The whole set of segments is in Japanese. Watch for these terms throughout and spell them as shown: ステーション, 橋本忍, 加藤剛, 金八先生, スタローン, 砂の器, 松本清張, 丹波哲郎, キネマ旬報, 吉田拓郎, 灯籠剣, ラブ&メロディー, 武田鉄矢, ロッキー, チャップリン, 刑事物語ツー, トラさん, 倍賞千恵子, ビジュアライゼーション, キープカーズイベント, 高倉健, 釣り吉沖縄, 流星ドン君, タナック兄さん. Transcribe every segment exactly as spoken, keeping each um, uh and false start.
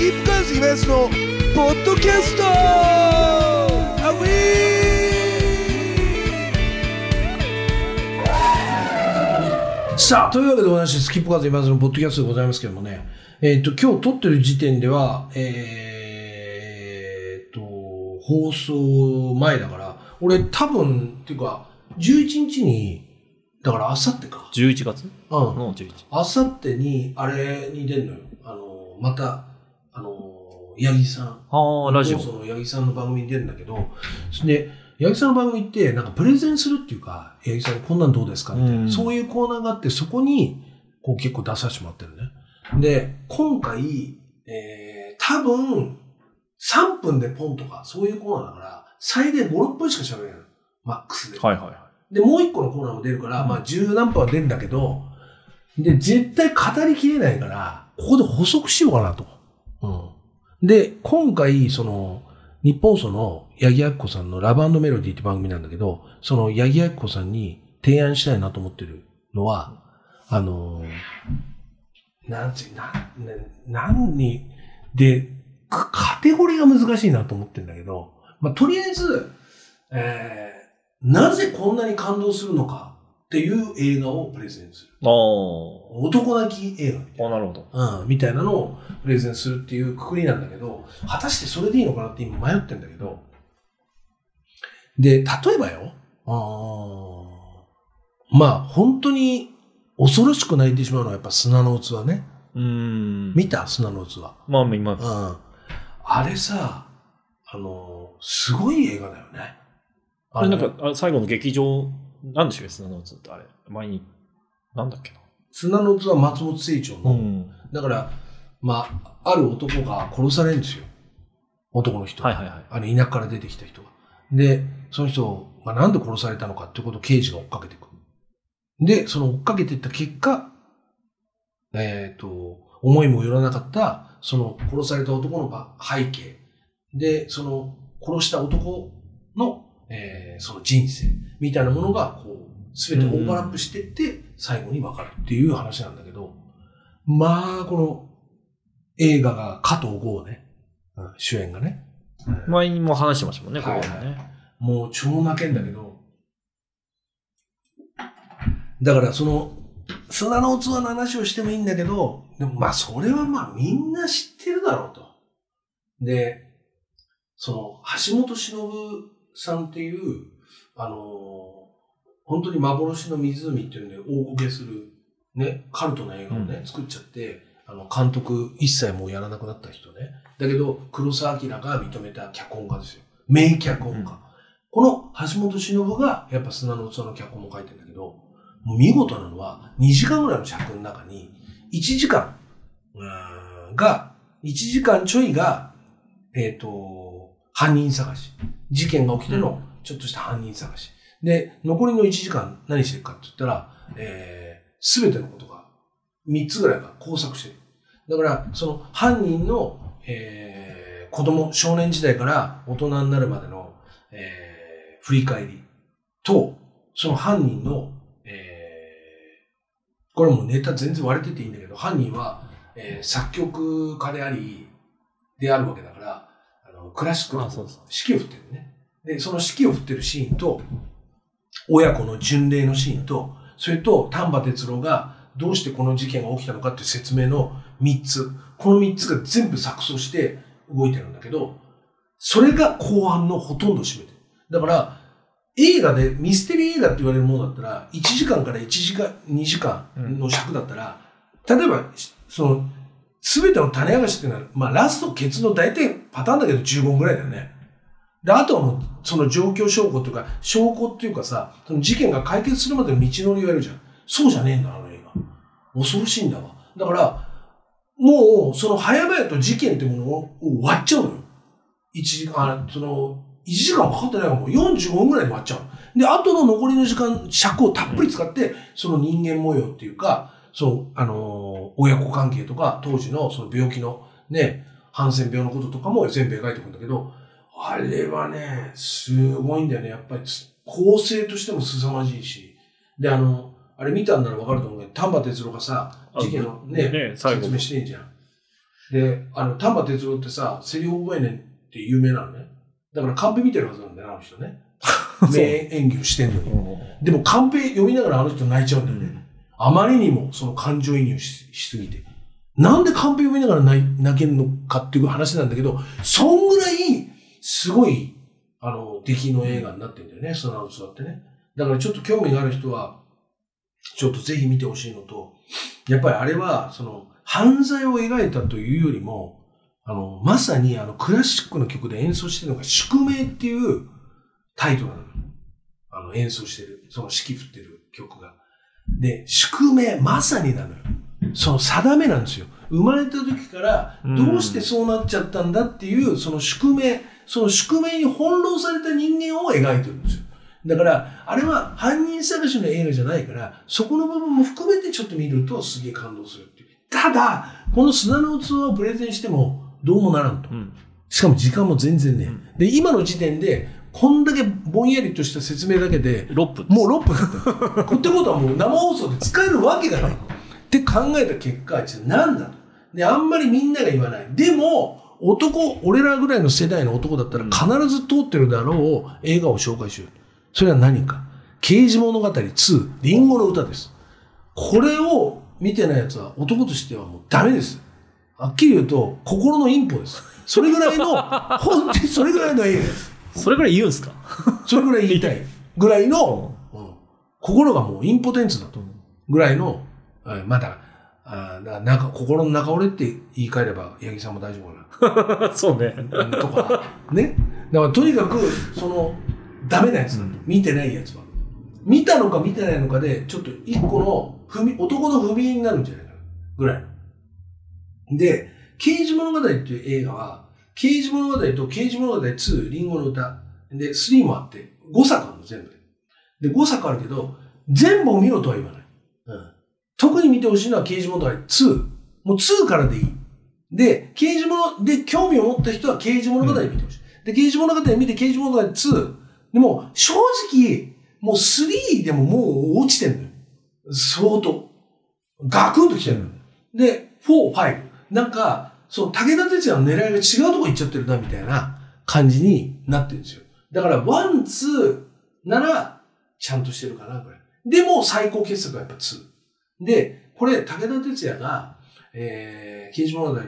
キープカーズイベントのポッドキャストアウィー。さあというわけでお話しスキップカーズイベントのポッドキャストでございますけどもね、えっと今日撮ってる時点ではえー、っと放送前だから俺多分っていうかじゅういちにちにだからあさってかじゅういちがつのじゅういち、うん、あさってにあれに出るのよ、あのまたあの八木さんあラジオの八木さんの番組に出るんだけど、で八木さんの番組ってなんかプレゼンするっていうか八木さんにこんなんどうですかみたいな、うん、そういうコーナーがあってそこにこう結構出させてもらってるね。で今回、えー、多分さんぷんでポンとかそういうコーナーだから最大ご、ろっぷんしか喋れないのマックスで。はいはいはい。で、もう一個のコーナーも出るから、まあ、十何分は出るんだけど、で、絶対語りきれないから、ここで補足しようかなと。うん。で、今回、その、日本放送の八木亜希子さんのラブ&メロディーって番組なんだけど、その八木亜希子さんに提案したいなと思ってるのは、あのー、なんつう、なん、なんに、で、カテゴリーが難しいなと思ってるんだけど、まあ、とりあえず、えー、なぜこんなに感動するのかっていう映画をプレゼンする。ああ。男泣き映画みたいな。あ、なるほど。うん。みたいなのをプレゼンするっていう括りなんだけど、果たしてそれでいいのかなって今迷ってんだけど。で、例えばよ。あまあ、本当に恐ろしく泣いてしまうのはやっぱ砂の器ね。うん。見た砂の器。まあ、見ます。うん。あれさ、あの、すごい映画だよね。あれなんかあ最後の劇場なんでしょうね、砂の器ってあれ前になんだっけな、砂の器は松本清張の、うん、だからまあある男が殺されるんですよ、男の人、はいはいはい、あの田舎から出てきた人が、でその人がなんで殺されたのかってことを刑事が追っかけていく、でその追っかけていった結果、えっと思いもよらなかったその殺された男の背景でその殺した男のえー、その人生みたいなものがこう全てオーバーラップしてって最後に分かるっていう話なんだけど、うん、まあこの映画が加藤剛ね、うん、主演がね、うん、前にも話してましたもんね、はい、ここはねもう超泣けんだけど、だからその砂の器の話をしてもいいんだけど、でもまあそれはまあみんな知ってるだろうと。でその橋本忍さんっていう、あのー、本当に幻の湖っていうので大こけする、ね、カルトの映画をね、うん、作っちゃって、あの、監督一切もうやらなくなった人ね。だけど、黒澤明が認めた脚本家ですよ。名脚本家。うん、この橋本忍が、やっぱ砂の器の脚本も書いてるんだけど、もう見事なのは、にじかんぐらいの尺の中に、いちじかんが、いちじかんちょいが、えっと、犯人探し。事件が起きてのちょっとした犯人探し。で、残りのいちじかん何してるかって言ったら、えー、すべてのことがみっつぐらいが交錯してる。だから、その犯人の、えー、子供、少年時代から大人になるまでの、えー、振り返りと、その犯人の、えー、これもネタ全然割れてていいんだけど、犯人は、えー、作曲家であり、であるわけだから、クラシックの指揮を振ってるね。で、その指揮を振ってるシーンと、親子の巡礼のシーンと、それと丹波哲郎がどうしてこの事件が起きたのかっていう説明のみっつ。このみっつが全部錯綜して動いてるんだけど、それが後半のほとんどを占めてる。だから、映画で、ミステリー映画って言われるものだったら、いちじかんからいちじかん、にじかんの尺だったら、うん、例えば、その、すべての種明かしっていうのは、まあ、ラスト、ケツの大体パターンだけどじゅうごふんぐらいだよね。で、あとはもう、その状況証拠というか、証拠っていうかさ、その事件が解決するまでの道のりをやるじゃん。そうじゃねえんだ、あの映画。恐ろしいんだわ。だから、もう、その早々と事件ってものを終わっちゃうのよ。いちじかん、その、いちじかんかかってないからもうよんじゅうごふんぐらいで終わっちゃう。で、あとの残りの時間、尺をたっぷり使って、その人間模様っていうか、そう、あのー、親子関係とか、当時のその病気のね、ハンセン病のこととかも全部描いてくるんだけど、あれはね、すごいんだよね。やっぱり構成としても凄まじいし。で、あの、あれ見たんならわかると思うけど、丹波哲郎がさ、事件のね、ね、説明してんじゃん。で、あの、丹波哲郎ってさ、セリフ覚えねんって有名なのね。だからカンペ見てるはずなんだよな、あの人ね。名演技をしてんのに。うん、でもカンペ読みながらあの人泣いちゃうんだよね。うん、あまりにもその感情移入 し, しすぎて。なんでカンペ読みながら 泣, 泣けるのかっていう話なんだけど、そんぐらいすごい、あの、出来の映画になってるんだよね、砂器ってね。だからちょっと興味がある人は、ちょっとぜひ見てほしいのと、やっぱりあれは、その、犯罪を描いたというよりも、あの、まさにあの、クラシックの曲で演奏してるのが、宿命っていうタイトルなの。あの、演奏してる、その指揮振ってる曲が。で、宿命、まさになのよ。その定めなんですよ。生まれた時から、どうしてそうなっちゃったんだっていう、その宿命、その宿命に翻弄された人間を描いてるんですよ。だから、あれは犯人探しの映画じゃないから、そこの部分も含めてちょっと見るとすげえ感動するっていう。ただ、この砂の器をプレゼンしてもどうもならんと。うん、しかも時間も全然ね、うん。で、今の時点で、こんだけぼんやりとした説明だけで、ろっぷんもうろっぷんだった。ってことはもう生放送で使えるわけがない。って考えた結果、じゃあなんだと。で、あんまりみんなが言わない。でも、男、俺らぐらいの世代の男だったら必ず通ってるだろう映画を紹介しよう。それは何か。刑事物語ツー、リンゴの歌です。これを見てない奴は男としてはもうダメです。はっきり言うと、心のインポです。それぐらいの、本当にそれぐらいの映画です。それぐらい言うんすか？それぐらい言いたい。ぐらいの、うん、心がもうインポテンツだと思う。ぐらいの、うん、まだ、あななんか心の中折れって言い換えれば、八木さんも大丈夫かな。そうね。とか、ね。だからとにかく、その、ダメなやつだと、うん、見てないやつは見たのか見てないのかでちょっと一個の踏み男の踏み絵になるんじゃないかなぐらいので、刑事物語っていう映画は刑事物語と刑事物語ツーリンゴの歌でスリーもあってごさくあるの全部ででごさくあるけど全部を見ようとは言わない、うん、特に見てほしいのは刑事物語ツーもうツーからでいいで刑事物で興味を持った人は刑事物語見てほしい、うん、で刑事物語見て刑事物語ツーでも、正直、もうスリーでももう落ちてんのよ。相当。ガクンと来てるのよ。で、よん、ご。なんか、その武田鉄矢の狙いが違うとこ行っちゃってるな、みたいな感じになってるんですよ。だから、いち、になら、ちゃんとしてるかな、これ。でも、最高傑作はやっぱツー。で、これ、武田鉄矢が、えー、刑事物語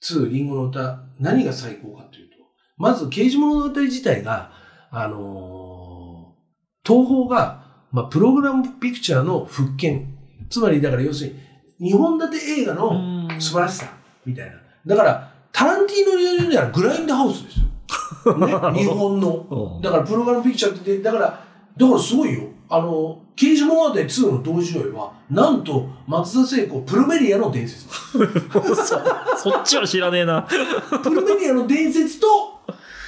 ツー、リンゴの歌、何が最高かというと、まず、刑事物語自体が、あのー、東宝が、まあ、プログラムピクチャーの復権。つまり、だから要するに、にほん立て映画の素晴らしさ、みたいな。だから、タランティーノ流に言うならグラインドハウスですよ。ね、日本の。だから、プログラムピクチャーって、だから、だからすごいよ。あの、刑事物語ツーの同時上映は、なんと、松田聖子、プルメリアの伝説。そっちは知らねえな。プルメリアの伝説と、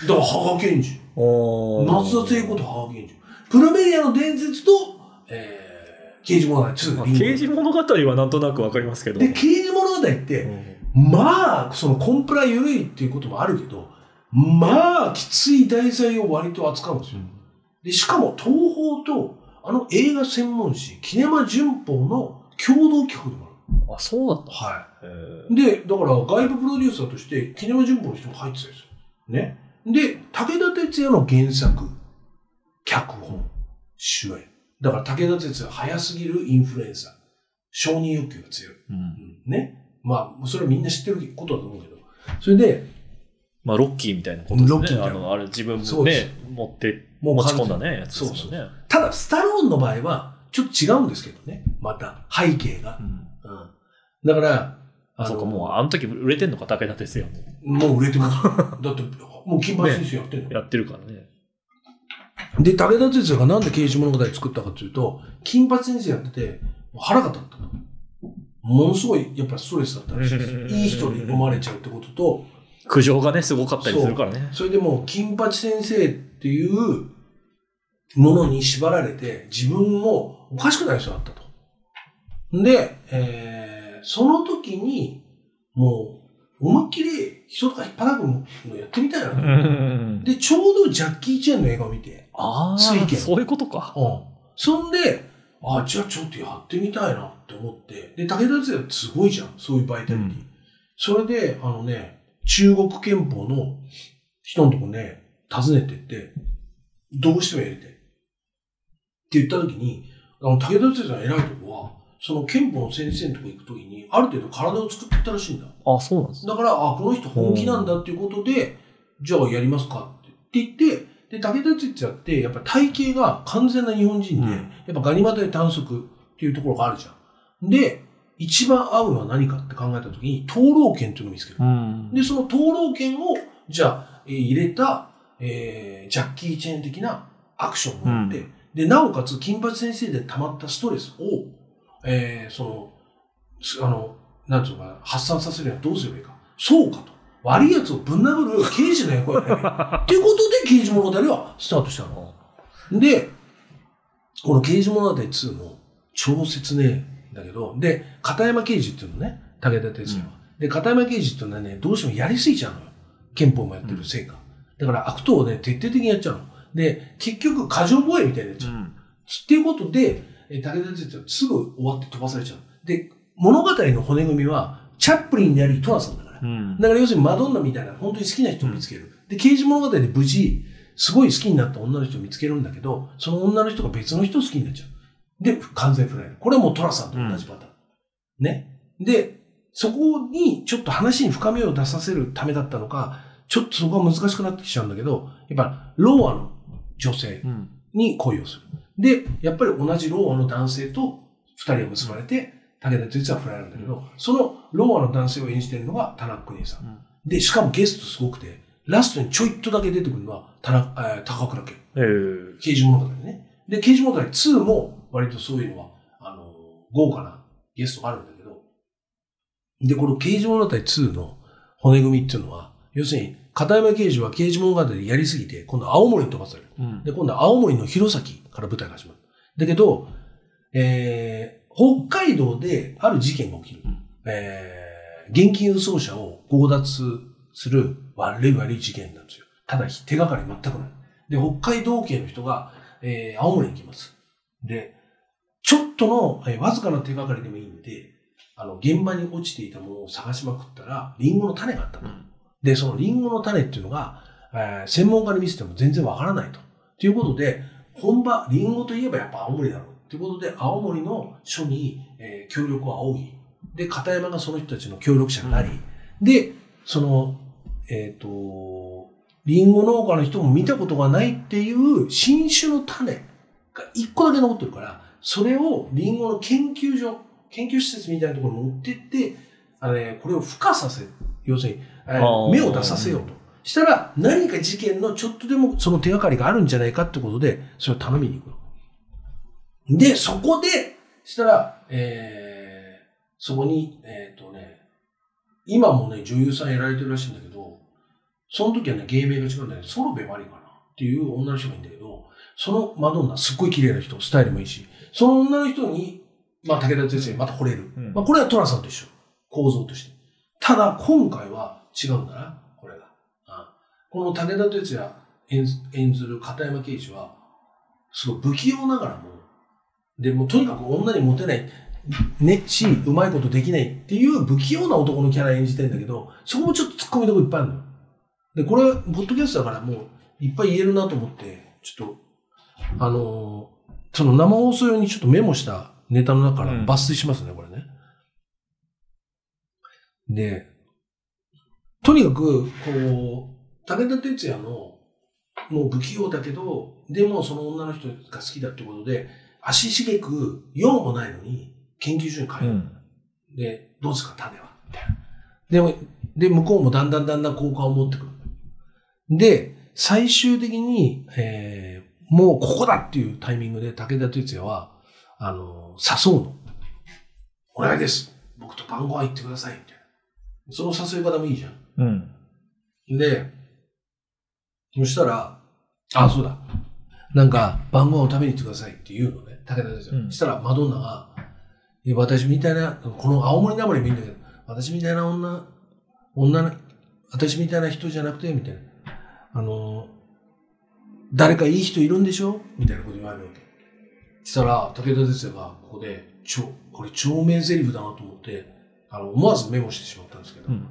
だから、羽賀健二。松田聖子と羽賀健二。プルメリアの伝説と、えー、刑事物語ツー。刑事物語はなんとなくわかりますけど。で、刑事物語って、うん、まあ、そのコンプラ緩いっていうこともあるけど、まあ、きつい題材を割と扱うんですよ。うん、で、しかも、東宝と、あの映画専門誌、キネマ旬報の共同企画でもある。あ、そうだった。はい。で、だから外部プロデューサーとして、キネマ旬報の人が入ってたんですよ。ね。で、武田鉄矢の原作、脚本、主演。だから武田鉄矢は早すぎるインフルエンサー。承認欲求が強い。うん、ね。まあ、それはみんな知ってることだと思うけど。それで、まあ、ロッキーみたいなことですね。ロッキーみたいな。あの、あれ自分もね、持って、持ち込んだね、やつですね。そうそう。ただ、スタローンの場合は、ちょっと違うんですけどね。また、背景が。うんうん、だから、あそうか、もう、あの時売れてんのか、武田鉄矢。もう売れてます。だって、もう金八先生やってるの、ね、やってるからね。で、武田鉄矢がなんで刑事物語作ったかというと、金八先生やってて、腹が立ったの。ものすごい、やっぱりストレスだったらしいです。いい人に飲まれちゃうってことと、苦情がね、すごかったりするからね。そ, それでもう、金八先生っていうものに縛られて、自分もおかしくない人だったと。で、えー、その時に、もう、思いっきり人とか引っ張らくのやってみたいな、うん。で、ちょうどジャッキー・チェンの映画を見て。ああ、そういうことか。うん。そんで、あじゃあちょっとやってみたいなって思って。で、武田鉄矢すごいじゃん。そういうバイタリティ。それで、あのね、中国憲法の人のとこね、訪ねてって、どうしてもやりたい。って言ったときに、あの、武田哲也さん偉いとこは、その憲法の先生のとこ行くときに、ある程度体を作ってったらしいんだ。あ、そうなんですね。だから、あ、この人本気なんだっていうことで、じゃあやりますかって言って、で、武田哲也って、やっぱ体型が完全な日本人で、うん、やっぱガニ股で短足っていうところがあるじゃん。で、一番合うのは何かって考えたときに、灯籠剣っていうのを見つける。うん、で、その灯籠剣を、じゃあ、えー、入れた、えー、ジャッキー・チェーン的なアクションをやって、うん、で、なおかつ、金八先生で溜まったストレスを、えー、その、あの、なんていうのかな、発散させるにはどうすればいいか。そうかと。悪い奴をぶん殴る刑事の役割だね。っていうことで、刑事物語はスタートしたの。で、この刑事物語ツーも、超説ね、だけど、で、片山刑事っていうのね、武田鉄矢は、うん。で、片山刑事っていうのはね、どうしてもやりすぎちゃうのよ。憲法もやってるせいか。うん、だから悪党をね、徹底的にやっちゃうの。で、結局、過剰防衛みたいになっちゃう。うん、っていうことで、武田鉄矢はすぐ終わって飛ばされちゃう。で、物語の骨組みは、チャップリンであり、トラさんだから、うん。だから要するにマドンナみたいな、本当に好きな人を見つける。で、刑事物語で無事、すごい好きになった女の人を見つけるんだけど、その女の人が別の人を好きになっちゃう。で、完全フライ。これはもうトラさんと同じパターン。うん、ね。で、そこにちょっと話に深みを出させるためだったのか、ちょっとそこが難しくなってきちゃうんだけど、やっぱりローアの女性に恋をする。うん、で、やっぱり同じローアの男性と二人を結ばれて、武田と実はフライなんだけど、うん、そのローアの男性を演じてるのがタナック兄さん。うん、で、しかもゲストすごくて、ラストにちょいっとだけ出てくるのはタナ、えー、高倉健。えー、刑事物語ね。で、刑事物語ツーも、割とそういうのは、あの、豪華なゲストがあるんだけど。で、この刑事物語ツーの骨組みっていうのは、要するに、片山刑事は刑事物語でやりすぎて、今度青森に飛ばされる。うん、で、今度青森の弘前から舞台が始まる。だけど、えー、北海道である事件が起きる。うん、えー、現金輸送車を強奪する悪い悪い事件なんですよ。ただ、手がかり全くない。で、北海道警の人が、えー、青森に行きます。で、ちょっとの、えー、わずかな手がかりでもいいんで、あの、現場に落ちていたものを探しまくったら、リンゴの種があったと。うん、で、そのリンゴの種っていうのが、えー、専門家に見せても全然わからないと。ということで、本場、リンゴといえばやっぱ青森だろう。ということで、青森の署に、えー、協力を仰ぎ、で、片山がその人たちの協力者になり、うん、で、その、えっと、リンゴ農家の人も見たことがないっていう新種の種が一個だけ残ってるから、それをリンゴの研究所、研究施設みたいなところに持ってって、あのね、これを孵化させ、要するに、芽を出させようと。したら、何か事件のちょっとでもその手がかりがあるんじゃないかってことで、それを頼みに行くの。で、そこで、したら、えー、そこに、えーっとね、今もね、女優さんやられてるらしいんだけど、その時はね、芸名が違うんだけど、ソロベマリかなっていう女の人がいるんだけど、そのマドンナ、すっごい綺麗な人、スタイルもいいし、その女の人に、まあ、武田鉄矢にまた惚れる。うん、まあ、これはトラさんと一緒。構造として。ただ、今回は違うんだな、これが。ああこの武田鉄矢演ずる片山刑事は、すごい不器用ながらも、でもとにかく女にモテない、ね、し、うまいことできないっていう不器用な男のキャラ演じてんだけど、そこもちょっと突っ込みどこいっぱいあるのよ。で、これ、ポッドキャストだからもう、いっぱい言えるなと思って、ちょっと、あのー、その生放送用にちょっとメモしたネタの中から抜粋しますね、うん、これね。で、とにかく、こう、武田鉄矢の、もう不器用だけど、でもその女の人が好きだってことで、足しげく用もないのに、研究所に通う。うん、で、どうですか、種は。みたいな。でも、で、向こうもだんだんだんだん効果を持ってくる。で、最終的に、えー、もうここだっていうタイミングで武田鉄矢は、あの、誘うの。お願いです。僕と晩ご飯行ってください。みたいな。その誘い方もいいじゃん。うん。で、そしたら、あ、そうだ。なんか、晩ご飯を食べに行ってくださいって言うのね。武田鉄矢。うん、そしたら、マドンナが、私みたいな、この青森なまりもいいんだけど、私みたいな女、女、私みたいな人じゃなくて、みたいな。あの、誰かいい人いるんでしょみたいなこと言われるわけ。したら、武田鉄矢がここで、ちょ、これ、長名台詞だなと思って、あの思わずメモしてしまったんですけど、うん、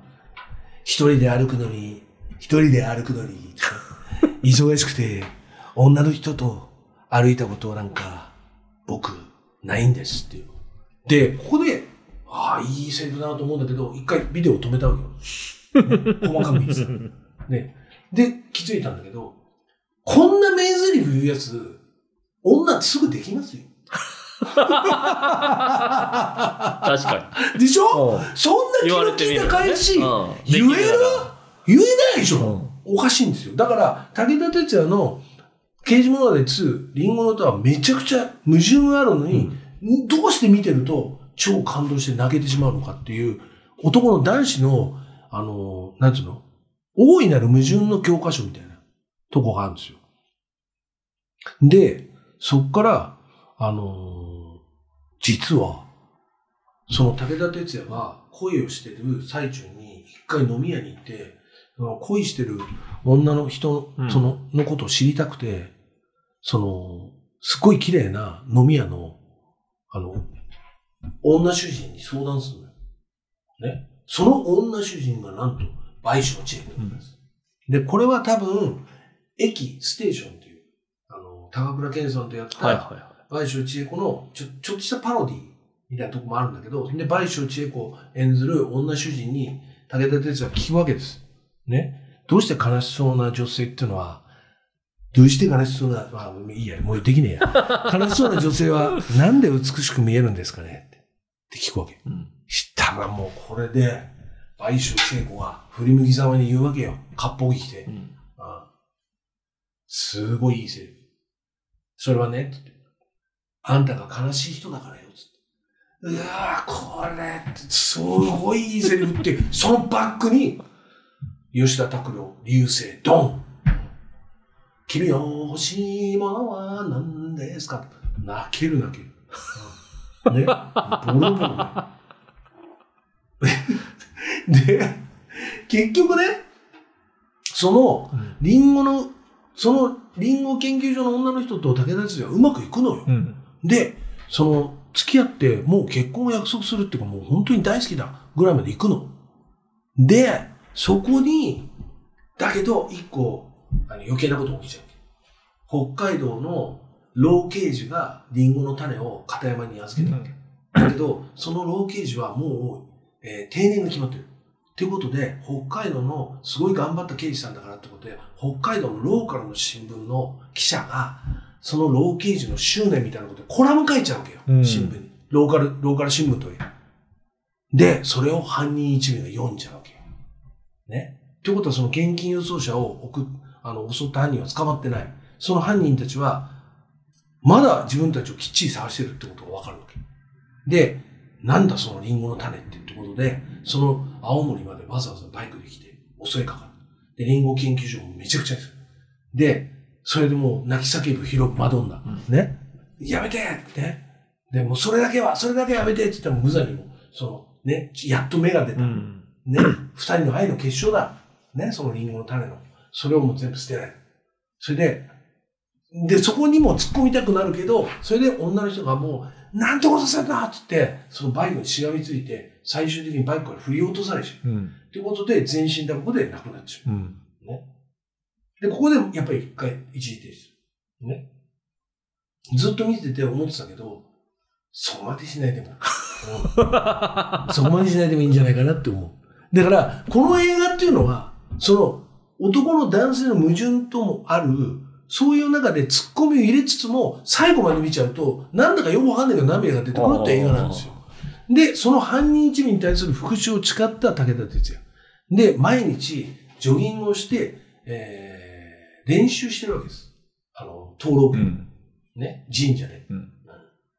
一人で歩くのに一人で歩くのに忙しくて女の人と歩いたことなんか僕ないんですっていう。でここでああいいセリフだなと思うんだけど一回ビデオを止めたわけよ。細かく言ってた、ね、で気づいたんだけどこんな名台詞言うやつ女すぐできますよ。確かにでしょ、うん、そんな気の利いた返し、ねうん、言える言えないでしょ、うん、おかしいんですよ。だから武田鉄矢の刑事物語ツーリンゴの歌はめちゃくちゃ矛盾があるのに、うん、どうして見てると超感動して泣けてしまうのかっていう男の男子のあのなんつうの大いなる矛盾の教科書みたいなとこがあるんですよ。でそっからあのー、実は、その武田鉄矢が恋をしてる最中に、一回飲み屋に行って、その恋してる女の人、うん、その、のことを知りたくて、その、すごい綺麗な飲み屋の、あの、女主人に相談するのよ。ね。その女主人がなんと、売春チェーンです、うん。で、これは多分、駅、ステーションという、あの、高倉健さんとやった、はいはい倍賞千恵子のちょ、ちょっとしたパロディみたいなとこもあるんだけど、で、倍賞千恵子演ずる女主人に武田鉄矢は聞くわけです。ね。どうして悲しそうな女性っていうのは、どうして悲しそうな、まあ、いいや、もうできねえや。悲しそうな女性はなんで美しく見えるんですかねって聞くわけ。うん、したらもうこれで、倍賞千恵子が振り向きざまに言うわけよ。割烹着着て、うんああ。すごいいいセリフ。それはね、あんたが悲しい人だからよつってうわこれすごいいいセリフってそのバックに吉田拓郎流星ドン君の欲しいものは何ですか泣ける泣けるねボロボロねで結局ねそのリンゴのそのリンゴ研究所の女の人と武田鉄矢はうまくいくのよ、うんで、その、付き合って、もう結婚を約束するっていうか、もう本当に大好きだぐらいまで行くの。で、そこに、だけど、一個、あの余計なことが起きちゃう。北海道の老刑事がリンゴの種を片山に預けたわけ。だけど、その老刑事はもう、えー、定年が決まってる。ということで、北海道のすごい頑張った刑事さんだからってことで、北海道のローカルの新聞の記者が、そのロー刑事の執念みたいなことでコラム書いちゃうわけよ、うん、新聞にローカルローカル新聞というでそれを犯人一味が読んじゃうわけよね。ということはその現金輸送車を送あの襲った犯人は捕まってない。その犯人たちはまだ自分たちをきっちり探してるってことがわかるわけで、なんだそのリンゴの種ってってことでその青森までわざわざバイクで来て襲いかかる。でリンゴ研究所もめちゃくちゃですで。それでもう泣き叫ぶ広くマドンナ、うん、ねやめてって、ね、でもうそれだけはそれだけはやめてって言ったら無残にもそのねやっと芽が出た、うん、ね二人の愛の結晶だねそのリンゴの種のそれをもう全部捨てられる。それででそこにも突っ込みたくなるけどそれで女の人がもうなんてことさせたって言ってそのバイクにしがみついて最終的にバイクから振り落とされちゃう、うん、っていうことで全身打撲で亡くなっちゃう、うんね。で、ここでやっぱり一回一時停止する。ね。ずっと見てて思ってたけど、そこまでしないでも、うん、そこまでしないでもいいんじゃないかなって思う。だから、この映画っていうのは、その男の男性の矛盾ともある、そういう中で突っ込みを入れつつも、最後まで見ちゃうと、なんだかよくわかんないけど涙が出てくるって映画なんですよ。で、その犯人一味に対する復讐を誓った武田鉄矢。で、毎日ジョギングをして、えー練習してるわけです。あの、灯籠家、うん、ね、神社で。うん、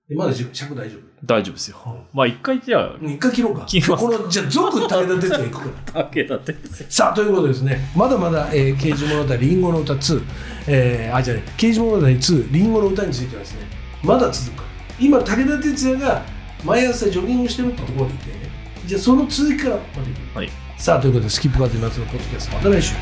でまだ尺大丈夫大丈夫ですよ。うん、まあ一回じゃあ。一回切ろうか。切りますか。この、じゃあ、続武田鉄矢行くから。武田鉄矢。さあ、ということですね。まだまだ、えー、刑事物語、リンゴの歌ツー、えー、あ、じゃね、刑事物語ツー、リンゴの歌についてはですね、まだ続く。今、武田鉄矢が毎朝ジョギングしてるってところにいてね。じゃあ、その続きからまで行く。はい。さあ、ということで、スキップカードにまつわるポッドキャスト、また来週。